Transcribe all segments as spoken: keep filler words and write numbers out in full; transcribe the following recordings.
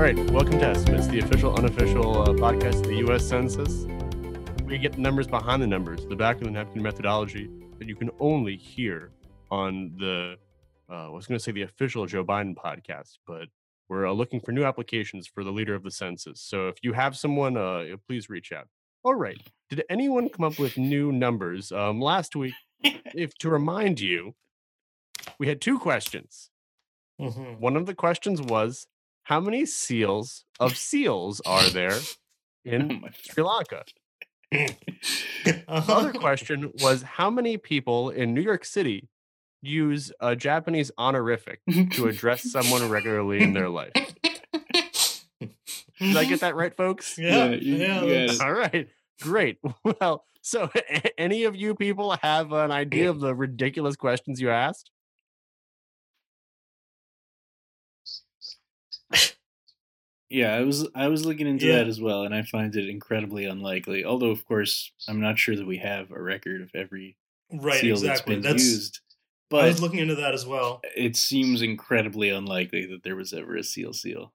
All right, welcome to Estimates, the official, unofficial uh, podcast of the U S Census. We get the numbers behind the numbers, the back of the napkin methodology that you can only hear on the, uh, I was going to say the official Joe Biden podcast, but we're uh, looking for new applications for the leader of the census. So if you have someone, uh, please reach out. All right, did anyone come up with new numbers? Um, last week, if to remind you, we had two questions. Mm-hmm. One of the questions was, how many seals of seals are there in oh Sri Lanka? The other question was, how many people in New York City use a Japanese honorific to address someone regularly in their life? Did I get that right, folks? Yeah. yeah, yeah. All right. Great. Well, so a- any of you people have an idea of the ridiculous questions you asked? Yeah, I was I was looking into yeah. that as well, and I find it incredibly unlikely. Although, of course, I'm not sure that we have a record of every right, seal exactly. that's been that's, used. But I was looking into that as well. It seems incredibly unlikely that there was ever a seal seal.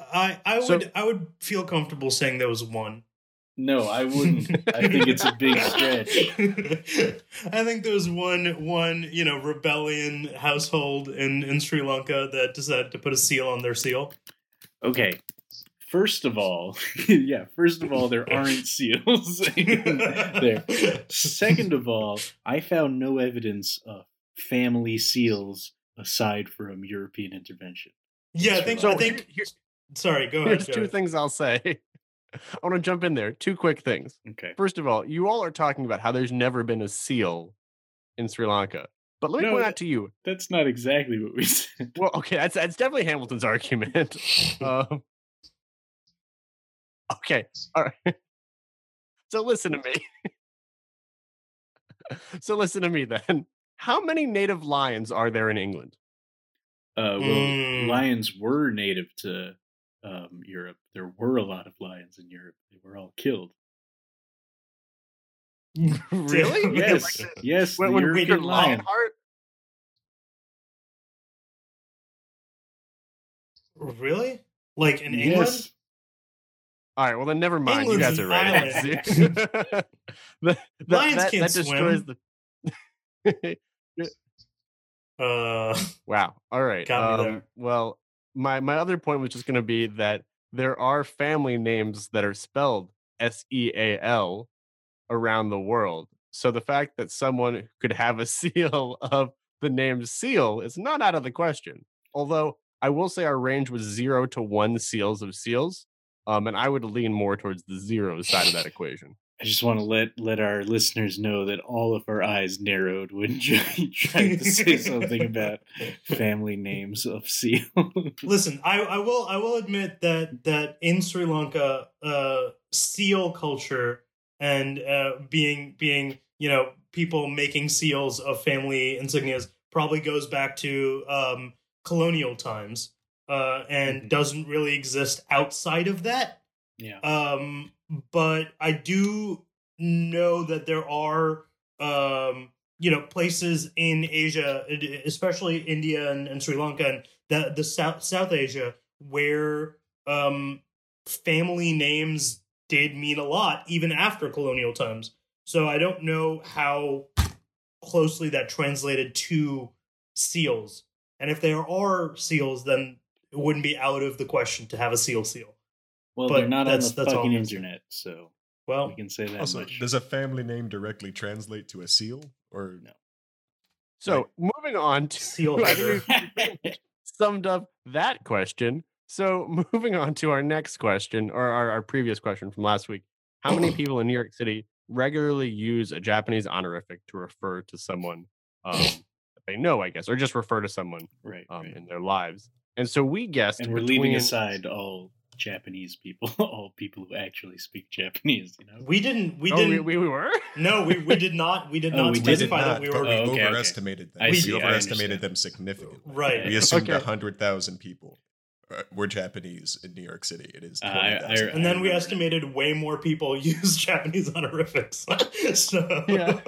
I, I so, would I would feel comfortable saying there was one. No, I wouldn't. I think it's a big stretch. I think there was one one you know rebellion household in, in Sri Lanka that decided to put a seal on their seal. Okay, first of all, yeah, first of all, there aren't seals there. Second of all, I found no evidence of family seals aside from European intervention. Yeah, I think, so, I think, here, sorry, go ahead. There's two things I'll say. I want to jump in there. Two quick things. Okay. First of all, you all are talking about how there's never been a seal in Sri Lanka. But let me no, point out to you. That's not exactly what we said. Well, okay, that's that's definitely Hamilton's argument. Um, okay, all right. So listen to me. So listen to me then. How many native lions are there in England? Uh, well, mm. lions were native to um, Europe. There were a lot of lions in Europe. They were all killed. Really? Yes. Like, yes. When, the when we did lion. Really? Like in England? Yes. All right. Well, then never mind. England's you guys are right. the, the, Lions that, can't that destroys swim. The... uh. Wow. All right. Um, well, my my other point was just going to be that there are family names that are spelled S E A L around the world. So the fact that someone could have a seal of the name seal is not out of the question. Although I will say our range was zero to one seals of seals. Um, and I would lean more towards the zero side of that equation. I just want to let, let our listeners know that all of our eyes narrowed when Joey tried to say something about family names of seals. Listen, I, I will I will admit that that in Sri Lanka, uh, seal culture and uh, being, being, you know, people making seals of family insignias probably goes back to um, colonial times uh, and mm-hmm. doesn't really exist outside of that. Yeah. Um, but I do know that there are, um, you know, places in Asia, especially India and, and Sri Lanka and the, the South, South Asia, where um, family names did mean a lot even after colonial times. So I don't know how closely that translated to seals. And if there are seals, then it wouldn't be out of the question to have a seal seal. Well, but they're not on the fucking internet, so well, we can say that also, much. Does a family name directly translate to a seal? Or no. So right. Moving on to seal summed up that question. So moving on to our next question, or our, our previous question from last week. How many people in New York City regularly use a Japanese honorific to refer to someone um, that they know, I guess, or just refer to someone right, um, right. in their lives? And so we guessed. And we're between... leaving aside all Japanese people, all people who actually speak Japanese. You know, we didn't. We oh, didn't. We, we were. No, we, we did not. We did oh, not specify that we were. Oh, okay, we overestimated okay. them. We see, overestimated them significantly. Right. We assumed okay. a hundred thousand people. We're Japanese in New York City. It is twenty uh, thousand, and then we estimated way more people use Japanese honorifics. so, yeah.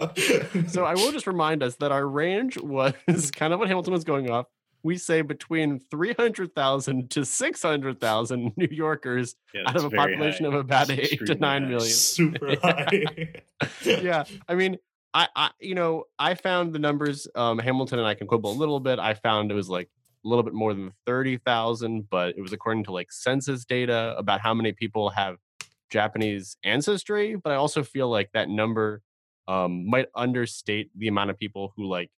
so I will just remind us that our range was kind of what Hamilton was going off. we say between three hundred thousand to six hundred thousand New Yorkers yeah, out of a population high. of about eight Extremely to nine high. million. Super high. Yeah. I mean, I, I, you know, I found the numbers, um, Hamilton and I can quibble a little bit. I found it was like a little bit more than thirty thousand, but it was according to like census data about how many people have Japanese ancestry. But I also feel like that number um, might understate the amount of people who like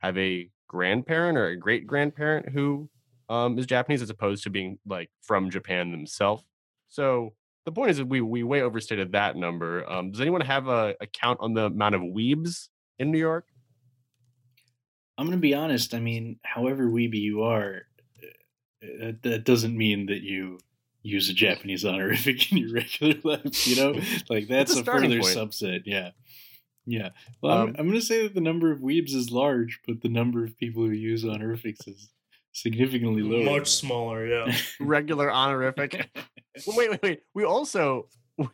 have a grandparent or a great grandparent who um, is Japanese as opposed to being like from Japan themselves. So the point is that we we way overstated that number. Um, does anyone have a, a count on the amount of weebs in New York? I'm going to be honest. I mean, however weeby you are, that, that doesn't mean that you use a Japanese honorific in your regular life, you know? Like, that's a, a further point. subset, yeah. Yeah. Well, um, I'm, I'm going to say that the number of weebs is large, but the number of people who use honorifics is significantly lower. Much smaller, yeah. Regular honorific. Well, wait, wait, wait. We also,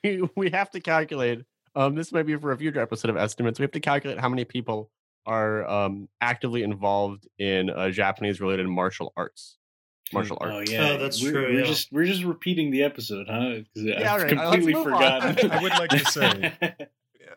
we, we have to calculate, um, this might be for a future episode of Estimates, we have to calculate how many people are um, actively involved in uh, Japanese-related martial arts. Martial arts. Oh, yeah. Oh, that's we're, true. We're, yeah. just, we're just repeating the episode, huh? Yeah, I've right. completely forgotten. I would like to say,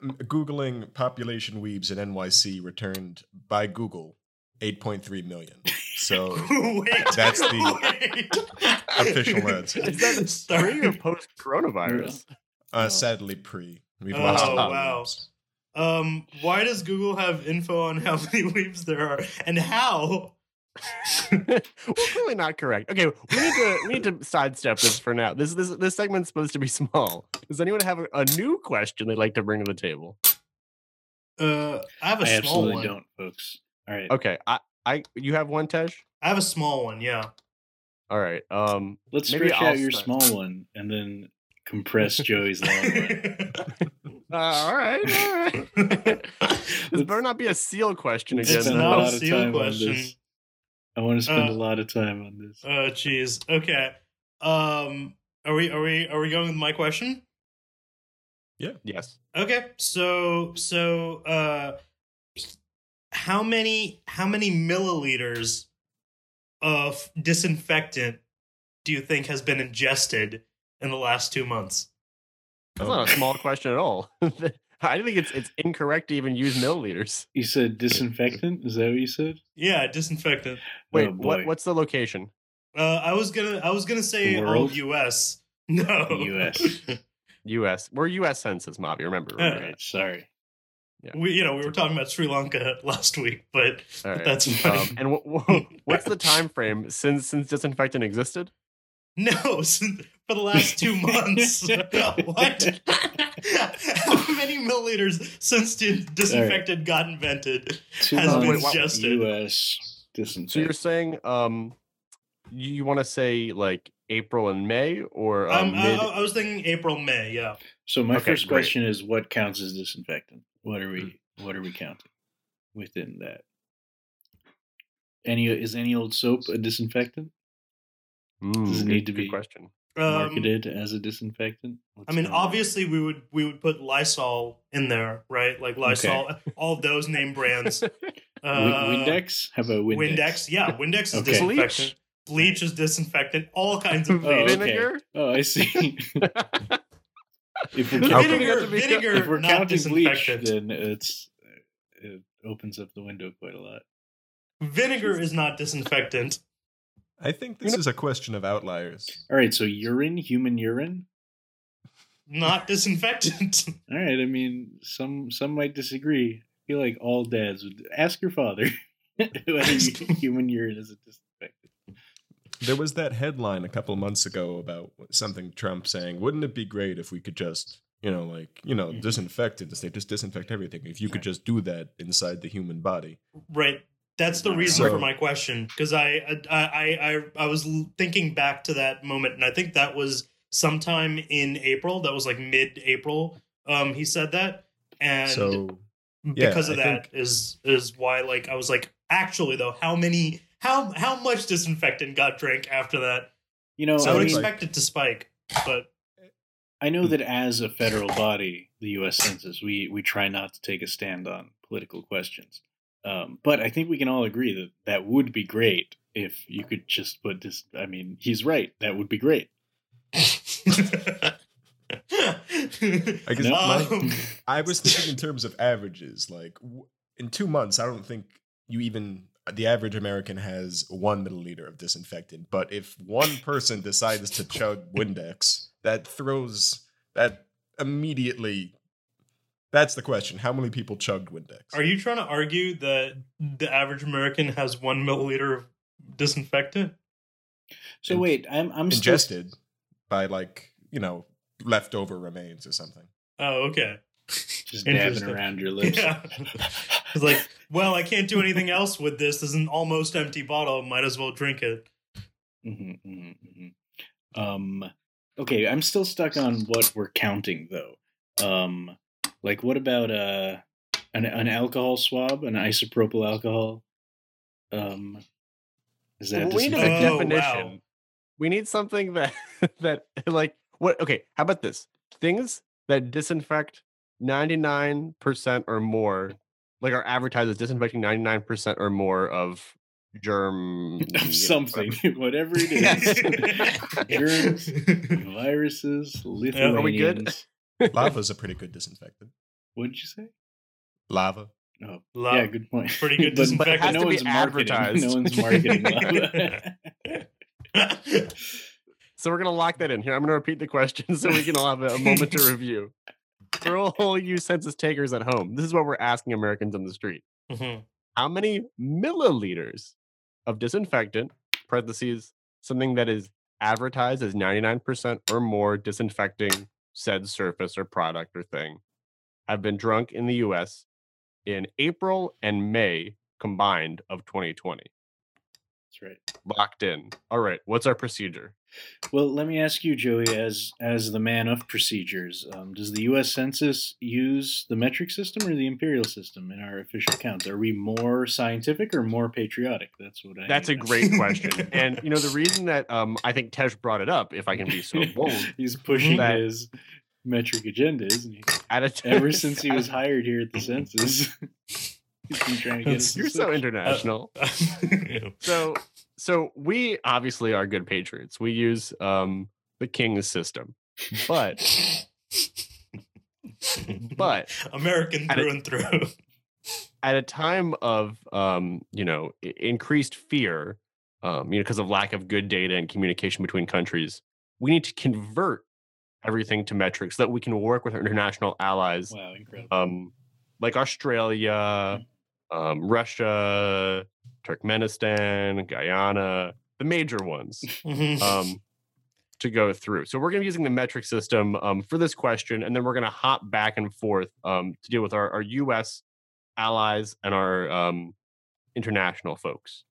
Googling population weebs in N Y C returned, by Google, eight point three million. So wait, that's the wait. official answer. Is that a story or post-coronavirus? Uh, oh. Sadly, pre. We've oh, lost a lot wow. of weebs. Um, why does Google have info on how many weebs there are and how? Well, clearly not correct. Okay, we need to we need to sidestep this for now. This this this segment's supposed to be small. Does anyone have a, a new question they'd like to bring to the table? Uh, I have a I small one. I absolutely don't, folks. All right. Okay. I, I you have one, Tej? I have a small one. Yeah. All right. Um, let's stretch out I'll your start. small one and then compress Joey's long one. Uh, all right, all right. This better not be a seal question again. It's not a seal question. I want to spend uh, a lot of time on this. Oh, jeez. Okay. Um, are we are we are we going with my question? Yeah. Yes. Okay. So so uh, how many how many milliliters of disinfectant do you think has been ingested in the last two months? That's not a small question at all. I think it's it's incorrect to even use milliliters. You said disinfectant? Is that what you said? Yeah, disinfectant. Wait, oh, what? What's the location? Uh, I was gonna I was gonna say all U S. No, U S. U S. We're U S. Census, Mavi. Remember? remember right, sorry. Yeah. We you know we were talking about Sri Lanka last week, but, right. but that's fine. Um, and w- w- what's the time frame since since disinfectant existed? No, for the last two months. What? How many milliliters since disinfectant right. got invented two has months. been ingested? U S disinfectant. So you're saying um, you want to say like April and May, or um, um, mid- I, I was thinking April, May. Yeah. So my okay, first great. question is, what counts as disinfectant? What are we? What are we counting within that? Any is any old soap a disinfectant? Mm, Does it need to be question. marketed um, as a disinfectant? What's I mean, obviously we would we would put Lysol in there, right? Like Lysol, okay. all those name brands. Uh, Windex? How about Windex? Windex, yeah. Windex is okay. disinfectant. Bleach. Bleach is disinfectant. All kinds of oh, vinegar. Okay. Oh, I see. if we're vinegar, vinegar, vinegar if we're not disinfectant, bleach, then it's it opens up the window quite a lot. Vinegar is not disinfectant. I think this is a question of outliers. All right, so urine, human urine? Not disinfectant. All right, I mean, some some might disagree. I feel like all dads would ask your father whether human urine is a disinfectant. There was that headline a couple months ago about something Trump saying, wouldn't it be great if we could just, you know, like, you know, mm-hmm. disinfectants, they just disinfect everything. If you could right. just do that inside the human body. Right. That's the reason so, for my question, because I, I I I I was thinking back to that moment, and I think that was sometime in April. That was like mid-April. Um, he said that, and so, yeah, because of I that think, is is why like I was like, actually though, how many how how much disinfectant got drank after that? You know, so I would mean, expect like, it to spike, but I know that as a federal body, the U S. Census, we we try not to take a stand on political questions. Um, but I think we can all agree that that would be great if you could just put this, I mean, he's right. That would be great. I guess no. my, I was thinking in terms of averages. Like in two months, I don't think you even the average American has one milliliter of disinfectant. But if one person decides to chug Windex, that throws that immediately. That's the question. How many people chugged Windex? Are you trying to argue that the average American has one milliliter of disinfectant? So In- wait, I'm I'm ingested still... by like you know. Leftover remains or something. Oh, okay. Just dabbing around your lips. Yeah. It's like, well, I can't do anything else with this. This is an almost empty bottle. Might as well drink it. Mm-hmm, mm-hmm. Um. Okay, I'm still stuck on what we're counting, though. Um, like, what about uh an an alcohol swab, an isopropyl alcohol? Um, is that we need a definition? Wow. We need something that that like. What? Okay, how about this? Things that disinfect ninety-nine percent or more, like our advertisers disinfecting ninety-nine percent or more of germ... Of something, know, whatever. whatever it is. Germs, viruses, Lithuanians. Are we good? Lava's a pretty good disinfectant. What did you say? Lava. No. Lava. Yeah, good point. Pretty good disinfectant. But it has no to be advertised. No one's marketing lava. So we're going to lock that in here. I'm going to repeat the question so we can all have a moment to review. For all you census takers at home, this is what we're asking Americans on the street. Mm-hmm. How many milliliters of disinfectant, parentheses, something that is advertised as ninety-nine percent or more disinfecting said surface or product or thing, have been drunk in the U S in April and May combined of twenty twenty? That's right. Locked in. All right. What's our procedure? Well, let me ask you, Joey, as as the man of procedures, um, does the U S Census use the metric system or the imperial system in our official count? Are we more scientific or more patriotic? That's what I. That's a great question, and you know the reason that um, I think Tej brought it up, if I can be so bold, he's pushing that his metric agenda, isn't he? At a t- Ever since he was hired here at the Census, he's been trying to get. Us You're so international. Uh, so. So we obviously are good patriots. We use um, the king's system, but but American through a, and through. At a time of um, you know increased fear, um, you know because of lack of good data and communication between countries, we need to convert everything to metrics so that we can work with our international allies. Wow, incredible! Um, like Australia. Um, Russia, Turkmenistan, Guyana, the major ones um, to go through. So we're going to be using the metric system um, for this question, and then we're going to hop back and forth um, to deal with our, our U S allies and our um, international folks.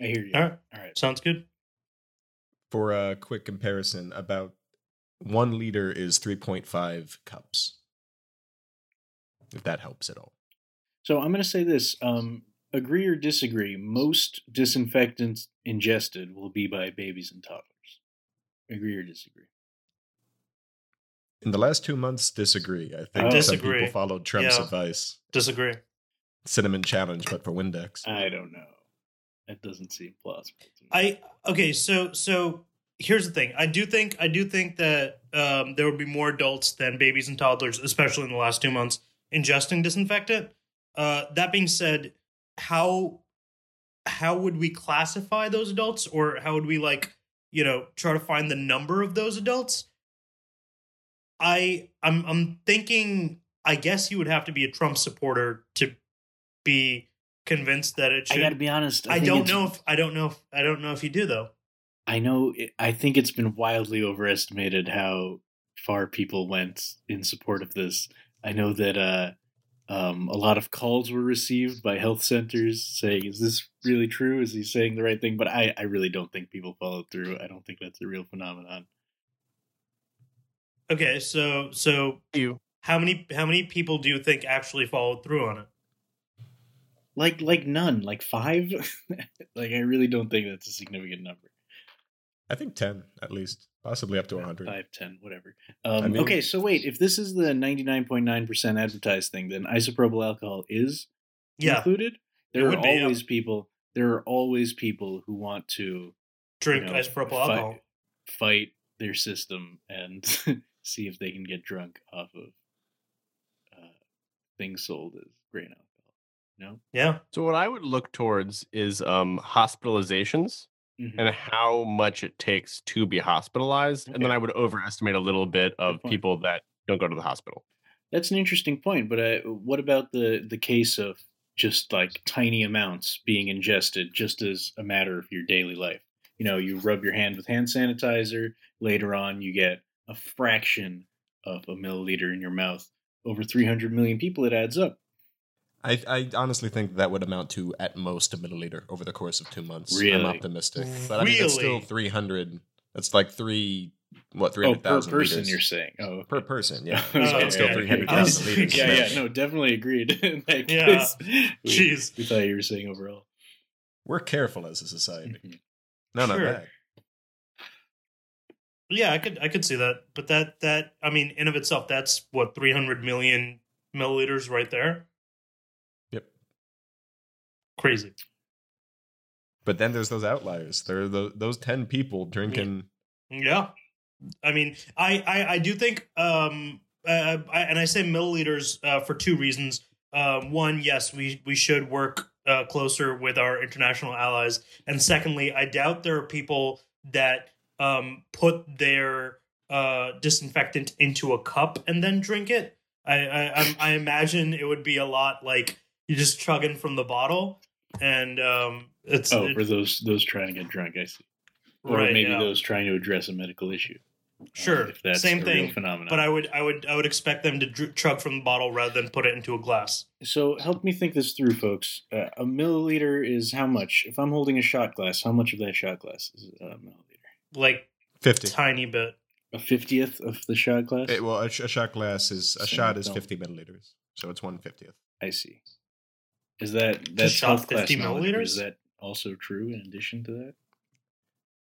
I hear you. All right. All right. Sounds good. For a quick comparison, about one liter is three point five cups, if that helps at all. So I'm going to say this, um, agree or disagree, most disinfectants ingested will be by babies and toddlers. Agree or disagree? In the last two months, disagree. I think oh. some disagree. people followed Trump's yeah. advice. Disagree. Cinnamon challenge, but for Windex. I don't know. That doesn't seem plausible to me. I, okay, so so here's the thing. I do think, I do think that um, there would be more adults than babies and toddlers, especially in the last two months, ingesting disinfectant. Uh, that being said, how how would we classify those adults, or how would we like, you know, try to find the number of those adults? I I'm I'm thinking I guess you would have to be a Trump supporter to be convinced that it should. I got to be honest. I, I don't know if I don't know if I don't know if you do though. I know I think it's been wildly overestimated how far people went in support of this. I know that uh Um, a lot of calls were received by health centers saying, is this really true? Is he saying the right thing? But I, I really don't think people follow through. I don't think that's a real phenomenon. Okay, so so you. how many how many people do you think actually followed through on it? Like like none, like five? Like I really don't think that's a significant number. I think ten at least, possibly up to one hundred. five, ten, whatever. Um, I mean, okay, so wait, if this is the ninety-nine point nine percent advertised thing, then isopropyl alcohol is yeah. included? There are always be, yeah. people, there are always people who want to drink you know, isopropyl fight, alcohol, fight their system, and see if they can get drunk off of uh, things sold as grain alcohol. No. Yeah. So what I would look towards is um, hospitalizations mm-hmm. and how much it takes to be hospitalized, okay. and then I would overestimate a little bit of people that don't go to the hospital. That's an interesting point, but uh, what about the, the case of just like tiny amounts being ingested just as a matter of your daily life? You know, you rub your hand with hand sanitizer. Later on, you get a fraction of a milliliter in your mouth. Over three hundred million people, it adds up. I, I honestly think that would amount to at most a milliliter over the course of two months. Really? I'm optimistic. But I mean, really? It's still three hundred. That's like three... What, three hundred thousand? Oh, per person, liters. You're saying. Oh, okay. Per person, yeah. Oh, it's okay. Still three hundred thousand liters. Yeah, yeah, no, definitely agreed. Like, yeah. We, Jeez. We thought you were saying overall. We're careful as a society. Mm-hmm. No, sure. Not that. Yeah, I could I could see that. But that, that I mean, in of itself, that's, what, three hundred million milliliters right there? Yep. Crazy. But then there's those outliers. There are the, those ten people drinking... Yeah. yeah. I mean, I, I, I do think, um, uh, I, and I say milliliters uh, for two reasons. Uh, one, yes, we, we should work uh, closer with our international allies. And secondly, I doubt there are people that um, put their uh, disinfectant into a cup and then drink it. I, I, I imagine it would be a lot like you're just chugging from the bottle. And um, it's oh, it, for those those trying to get drunk, I see. Or right, maybe yeah. those trying to address a medical issue. Sure, if that's same thing. Phenomenon. But I would, I would, I would expect them to dr- chug from the bottle rather than put it into a glass. So help me think this through, folks. Uh, a milliliter is how much? If I'm holding a shot glass, how much of that shot glass is a milliliter? Like fifty, tiny bit. A fiftieth of the shot glass. It, well, a, sh- a shot glass is a so shot is fifty milliliters, so it's one fiftieth. I see. Is that that's health class milliliters? Is that also true? In addition to that.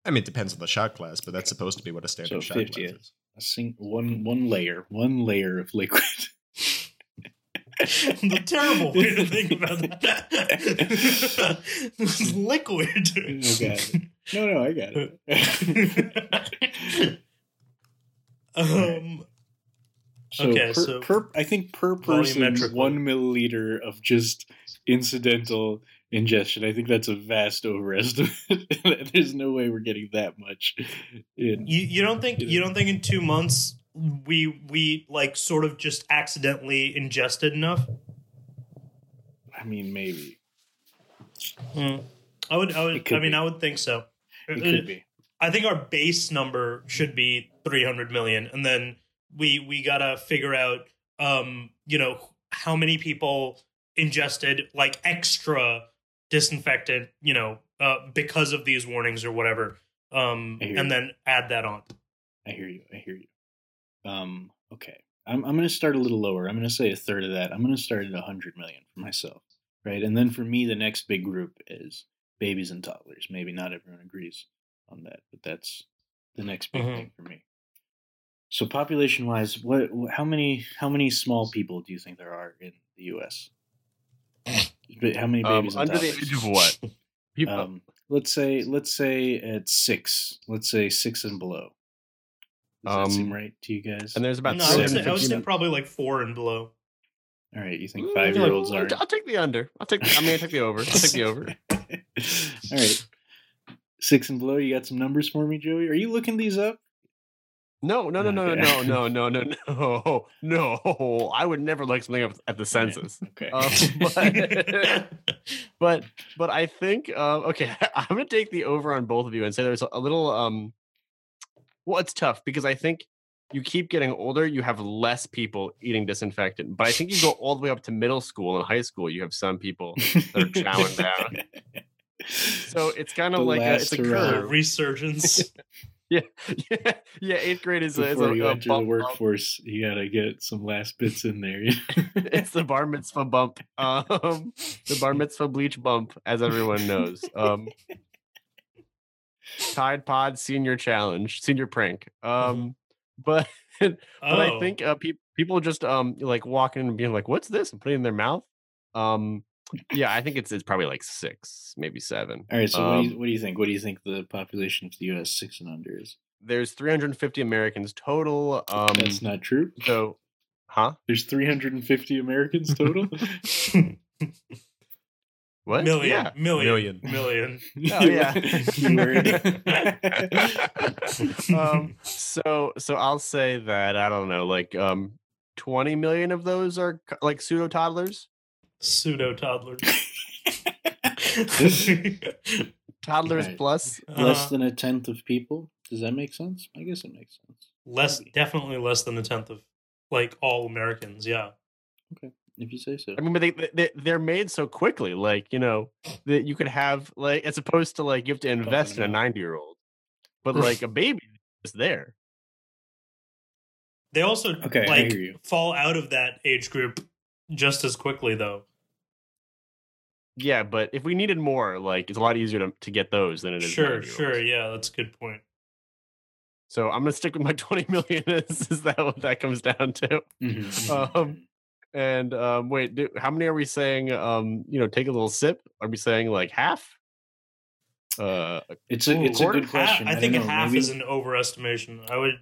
I mean, it depends on the shot glass, but that's supposed to be what a standard so shot glass is. A sing- one, one layer, one layer of liquid. The terrible way to think about that. It's liquid. Oh, God. No, no, I got it. um, so okay, per, so per, I think per person, one milliliter of just incidental... ingestion. I think that's a vast overestimate. There's no way we're getting that much. In, you you don't think in, you don't think in two months we we like sort of just accidentally ingested enough? I mean, maybe. Mm. I would. I would. I mean, be. I would think so. It, it could be. I think our base number should be three hundred million, and then we we gotta figure out, um, you know, how many people ingested like extra disinfectant, you know, uh, because of these warnings or whatever, um, and then add that on. I hear you. I hear you. Um, okay, I'm I'm going to start a little lower. I'm going to say a third of that. I'm going to start at one hundred million for myself, right? And then for me, the next big group is babies and toddlers. Maybe not everyone agrees on that, but that's the next big mm-hmm. thing for me. So population-wise, what how many how many small people do you think there are in the U S? How many babies um, under the age of what? um, let's say let's say at six. Let's say six and below. Does um, that seem right to you guys? And there's about no, seven. I would, say, I would say probably like four and below. All right, you think five year olds are? I'll take the under. I'll take. The, I mean, I take the over. I'll take the over. All right, six and below. You got some numbers for me, Joey? Are you looking these up? No, no, no, okay. no, no, no, no, no, no, no. I would never look something up at the census. Okay. Um, but, but but I think, uh, okay, I'm going to take the over on both of you and say there's a little, um, well, it's tough because I think you keep getting older, you have less people eating disinfectant. But I think you go all the way up to middle school and high school, you have some people that are chowing down. So it's kind of like a, it's a curve. Resurgence. Yeah, yeah, yeah. Eighth grade is before a, is a, you a enter bump, the workforce. Bump. You gotta get some last bits in there. It's the bar mitzvah bump, um, the bar mitzvah bleach bump, as everyone knows. Um, Tide Pod Senior Challenge, Senior Prank. Um, but but oh. I think uh, pe- people just um like walking and being like, "What's this?" and putting it in their mouth. Um, Yeah, I think it's it's probably like six, maybe seven. All right, so um, what, do you, what do you think? What do you think the population of the U S six and under is? There's three hundred fifty Americans total. Um, That's not true. So, huh? There's three hundred fifty Americans total? What? Million, yeah. million, million, million. Oh yeah. um, so, so I'll say that I don't know, like, um, twenty million of those are like pseudo toddlers. Pseudo toddlers. Toddlers right. plus less uh, than a tenth of people. Does that make sense? I guess it makes sense. Less, Maybe. Definitely less than a tenth of like all Americans. Yeah. Okay. If you say so. I mean, but they, they, they're made so quickly, like, you know, that you could have, like, as opposed to, like, you have to invest in a ninety-year-old. But, like, a baby is there. They also, okay, like, fall out of that age group just as quickly, though. Yeah, but if we needed more, like, it's a lot easier to, to get those than it is. Sure, sure, yeah, that's a good point. So I'm going to stick with my twenty million. Is, is that what that comes down to? Mm-hmm. Um And um, wait, do, how many are we saying? Um, you know, take a little sip. Are we saying like half? Uh, it's a, it's a good question. I, I think I a know, half maybe? Is an overestimation. I would,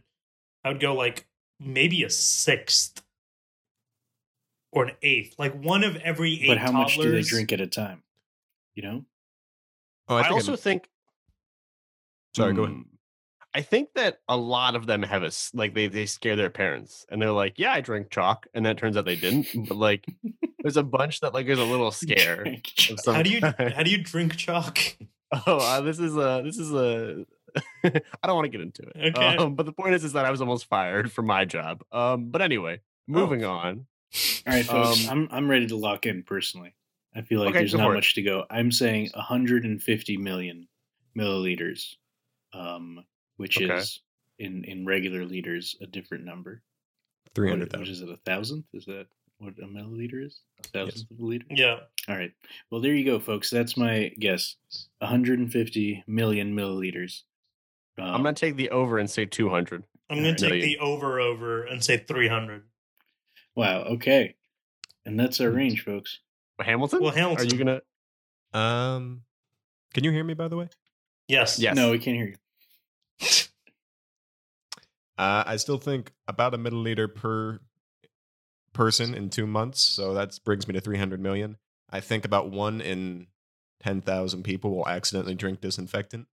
I would go like maybe a sixth or an eighth, like one of every eight. But how toddlers. Much do they drink at a time? You know. Oh, I, think I also I'm... think. Sorry, mm. go ahead. I think that a lot of them have a, like, they, they scare their parents and they're like, yeah, I drank chalk. And that turns out they didn't. But like, there's a bunch that like, there's a little scare. How do you, how do you drink chalk? Oh, uh, this is a, this is a, I don't want to get into it. Okay. Um, but the point is, is that I was almost fired from my job. Um, but anyway, moving oh. on. All right, folks, um, I'm, I'm ready to lock in personally. I feel like okay, there's not much to go. I'm saying one hundred fifty million milliliters. Um, Which okay. is in, in regular liters a different number. Three hundred thousand. Is it a thousandth? Is that what a milliliter is? A thousandth yes. of a liter? Yeah. All right. Well, there you go, folks. That's my guess. One hundred and fifty million milliliters. Um, I'm gonna take the over and say two hundred. I'm gonna right. take million. the over over and say three hundred. Wow. Okay. And that's our range, folks. Well, Hamilton. Well, Hamilton. Are you gonna? Um. Can you hear me? By the way. Yes. Yes. No, we can't hear you. Uh, I still think about a milliliter per person in two months, so that brings me to three hundred million. I think about one in ten thousand people will accidentally drink disinfectant.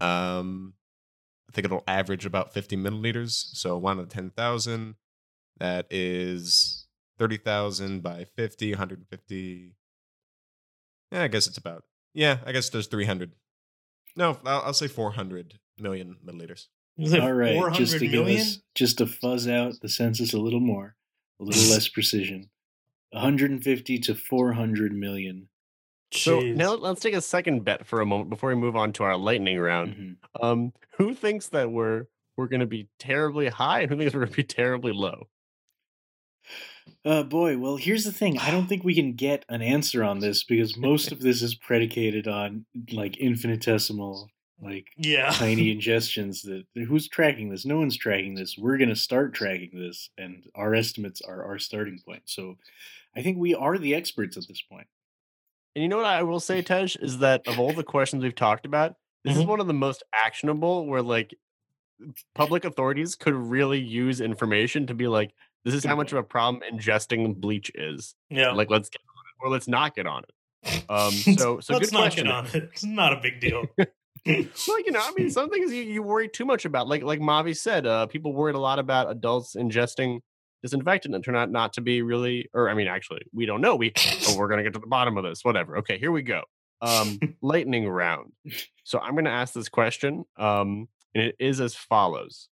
Um, I think it'll average about fifty milliliters, so one in ten thousand. That is thirty thousand by fifty, one hundred fifty. Yeah, I guess it's about, yeah, I guess there's three hundred. No, I'll, I'll say four hundred million milliliters. All right, just to give us, just to fuzz out the census a little more, a little less precision, one hundred fifty to four hundred million. Jeez. So now let's take a second bet for a moment before we move on to our lightning round. Mm-hmm. Um, who thinks that we're we're going to be terribly high, and who thinks we're going to be terribly low? Uh, boy, well, here's the thing. I don't think we can get an answer on this because most of this is predicated on like infinitesimal. Like yeah. tiny ingestions that who's tracking this? No one's tracking this. We're going to start tracking this, and our estimates are our starting point. So I think we are the experts at this point. And you know what I will say, Tej, is that of all the questions we've talked about, this mm-hmm. is one of the most actionable where like public authorities could really use information to be like, this is how much of a problem ingesting bleach is. Yeah. Like, let's get on it or let's not get on it. Um, so, so let's good not question. Get on it. It's not a big deal. Well, you know, I mean, some things you, you worry too much about. Like like Mavi said, uh, people worried a lot about adults ingesting disinfectant and turn out not to be really, or I mean, actually, we don't know. We, oh, we're going to get to the bottom of this. Whatever. Okay, here we go. Um, lightning round. So I'm going to ask this question, um, and it is as follows.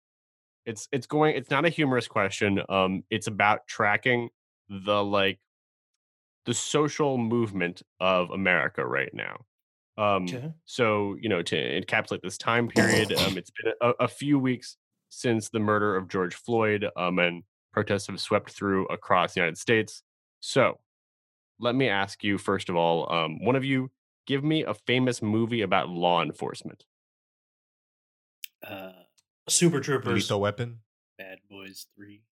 It's it's going, it's not a humorous question. Um, it's about tracking the, like, the social movement of America right now. Um, okay. So, you know, to encapsulate this time period, um, it's been a, a few weeks since the murder of George Floyd, um, and protests have swept through across the United States. So let me ask you, first of all, um, one of you, give me a famous movie about law enforcement. Uh, Super Troopers. Lethal Weapon. Bad Boys three.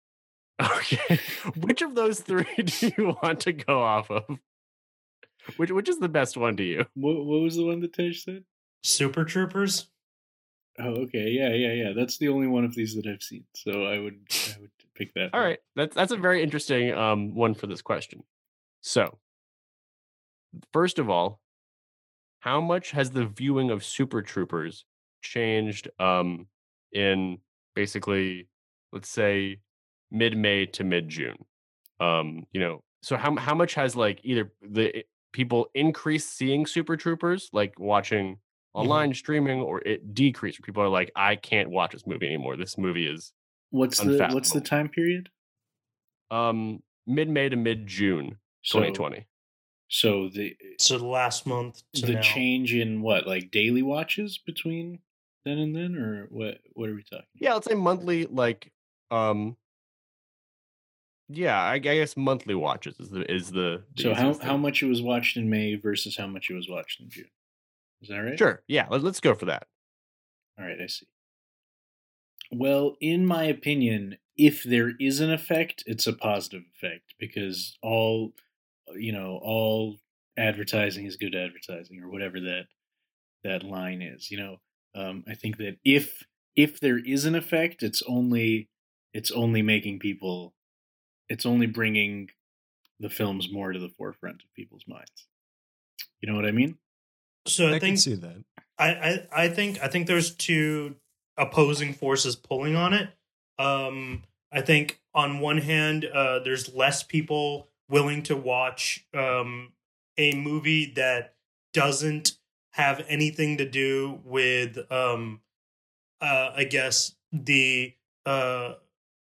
Okay. Which of those three do you want to go off of? Which which is the best one to you? What, what was the one that Tej said? Super Troopers. Oh, okay. Yeah, yeah, yeah. That's the only one of these that I've seen. So I would I would pick that. All right. That's that's a very interesting um one for this question. So, first of all, how much has the viewing of Super Troopers changed um in basically, let's say, mid-May to mid-June? Um, you know, so how how much has like either the people increased seeing Super Troopers, like watching online streaming, or it decreased? People are like, I can't watch this movie anymore. This movie is what's the what's the time period? Um, mid-May to mid-June, so, twenty twenty. So the so the last month to the now. Change in what, like daily watches between then and then, or what? What are we talking? Yeah, let's say monthly, like um. Yeah, I, I guess monthly watches is the is the. the so how, how much it was watched in May versus how much it was watched in June. Is that right? Sure. Yeah. Let's go for that. All right. I see. Well, in my opinion, if there is an effect, it's a positive effect, because all, you know, all advertising is good advertising, or whatever that that line is. You know, um, I think that if if there is an effect, it's only it's only making people, it's only bringing the films more to the forefront of people's minds. You know what I mean? So I, I think, can see that. I, I, I think I think there's two opposing forces pulling on it. Um, I think on one hand, uh, there's less people willing to watch um, a movie that doesn't have anything to do with, um, uh, I guess, the uh,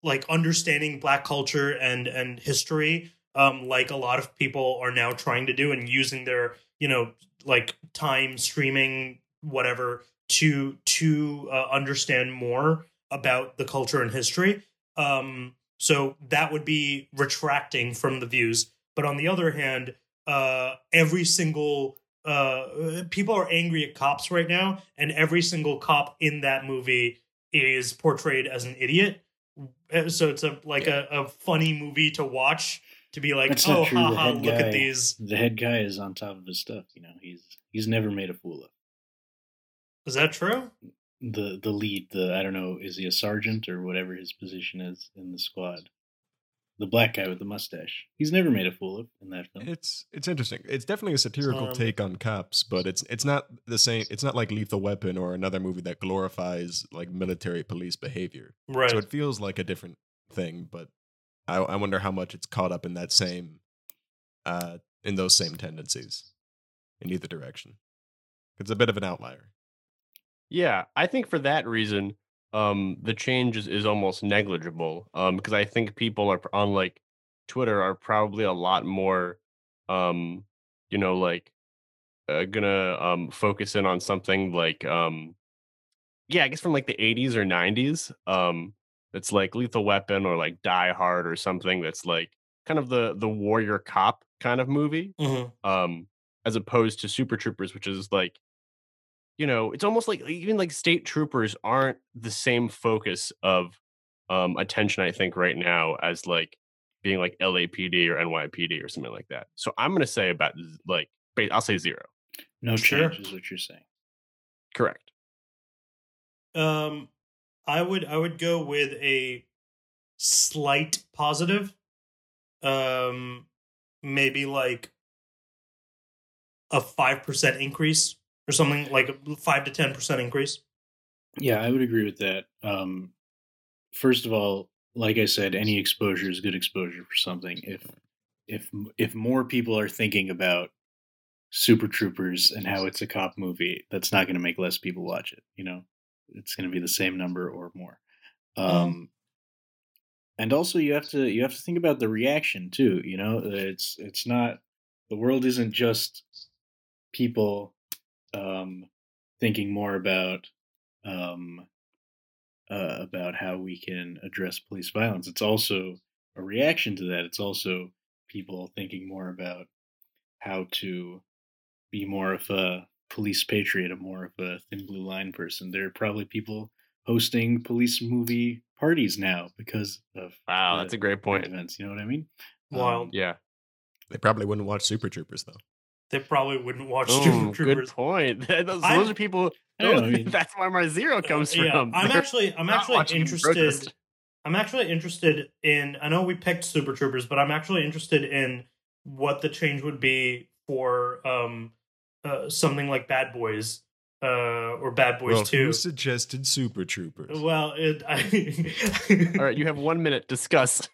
like understanding Black culture and and history, um, like a lot of people are now trying to do and using their, you know, like time streaming, whatever, to to uh, understand more about the culture and history. Um, so that would be retracting from the views. But on the other hand, uh, every single uh, people are angry at cops right now, and every single cop in that movie is portrayed as an idiot. So it's a like a, a funny movie to watch. To be like, that's oh, haha, look guy, at these. The head guy is on top of his stuff. You know, he's he's never made a fool of. Is that true? The the lead, the I don't know, is he a sergeant or whatever his position is in the squad? The black guy with the mustache. He's never made a fool of in that film. It's it's interesting. It's definitely a satirical um, take on cops, but it's it's not the same. It's not like Lethal Weapon or another movie that glorifies like military police behavior. Right. So it feels like a different thing, but I, I wonder how much it's caught up in that same, uh, in those same tendencies, in either direction. It's a bit of an outlier. Yeah, I think for that reason, um, the change is, is almost negligible. Um, because I think people are on like Twitter are probably a lot more, um, you know, like, uh, gonna um focus in on something like um, yeah, I guess from like the eighties or nineties, um. It's like Lethal Weapon or like Die Hard or something that's like kind of the the warrior cop kind of movie, mm-hmm. um, as opposed to Super Troopers, which is like, you know, it's almost like even like state troopers aren't the same focus of um, attention, I think, right now as like being like L A P D or N Y P D or something like that. So I'm going to say about like, I'll say zero. No change is what you're saying. Correct. Um. I would I would go with a slight positive, um, maybe like a five percent increase or something, like a five to ten percent increase. Yeah, I would agree with that. Um, first of all, like I said, any exposure is good exposure for something. If if if more people are thinking about Super Troopers and how it's a cop movie, that's not going to make less people watch it, you know. It's going to be the same number or more. Um, and also you have to, you have to think about the reaction too. You know, it's, it's not, the world isn't just people, um, thinking more about, um, uh, about how we can address police violence. It's also a reaction to that. It's also people thinking more about how to be more of a police patriot, a more of a thin blue line person. There are probably people hosting police movie parties now because of wow, that's a great point. Events, you know what I mean? Well, um, yeah, they probably wouldn't watch Super Troopers though. they probably wouldn't watch oh, Super Troopers. Good point. Those, those are people. Those, I mean, that's where my zero comes yeah, from. I'm They're actually, I'm actually interested. I'm actually interested in. I know we picked Super Troopers, but I'm actually interested in what the change would be for um, uh, something like Bad Boys. Uh, or Bad Boys well, Two. Who suggested Super Troopers? Well, it, I, all right, you have one minute. Discuss.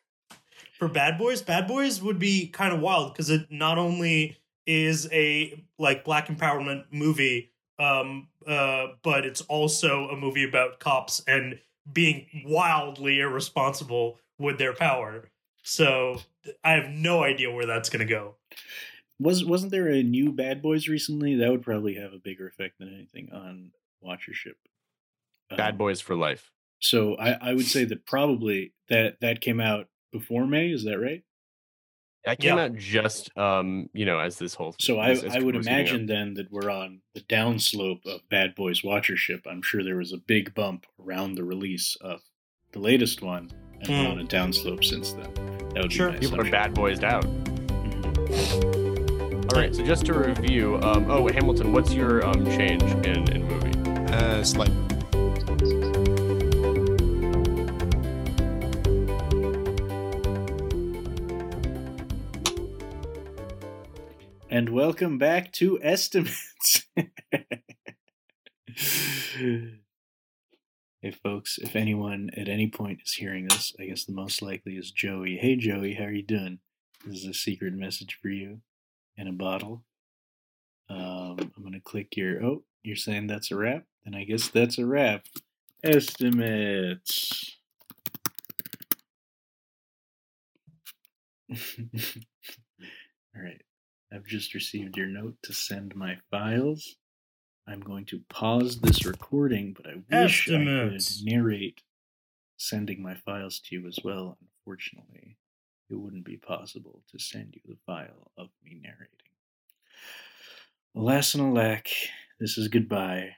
For Bad Boys, Bad Boys would be kind of wild because it not only is a like black empowerment movie, um, uh, but it's also a movie about cops and being wildly irresponsible with their power. So I have no idea where that's going to go. Was, wasn't there a new Bad Boys recently? That would probably have a bigger effect than anything on watchership. Um, Bad Boys for life. So I, I would say that probably that, that came out before May. Is that right? That came yeah. out just, um, you know, as this whole... So as, I, as I would imagine then that we're on the downslope of Bad Boys watchership. I'm sure there was a big bump around the release of the latest one and mm. we're on a downslope since then. That would sure. be people are Bad Boys out. Mm-hmm. All right, so just to review, um, oh, Hamilton, what's your um, change in, in movie? Uh, slight. And welcome back to Estimates. Hey, folks, if anyone at any point is hearing this, I guess the most likely is Joey. Hey, Joey, how are you doing? This is a secret message for you. In a bottle. Um, I'm going to click your, oh, you're saying that's a wrap? Then I guess that's a wrap. Estimates. All right. I've just received your note to send my files. I'm going to pause this recording, but I wish Estimates. I could narrate sending my files to you as well, unfortunately. It wouldn't be possible to send you the file of me narrating. Alas and alack, this is goodbye.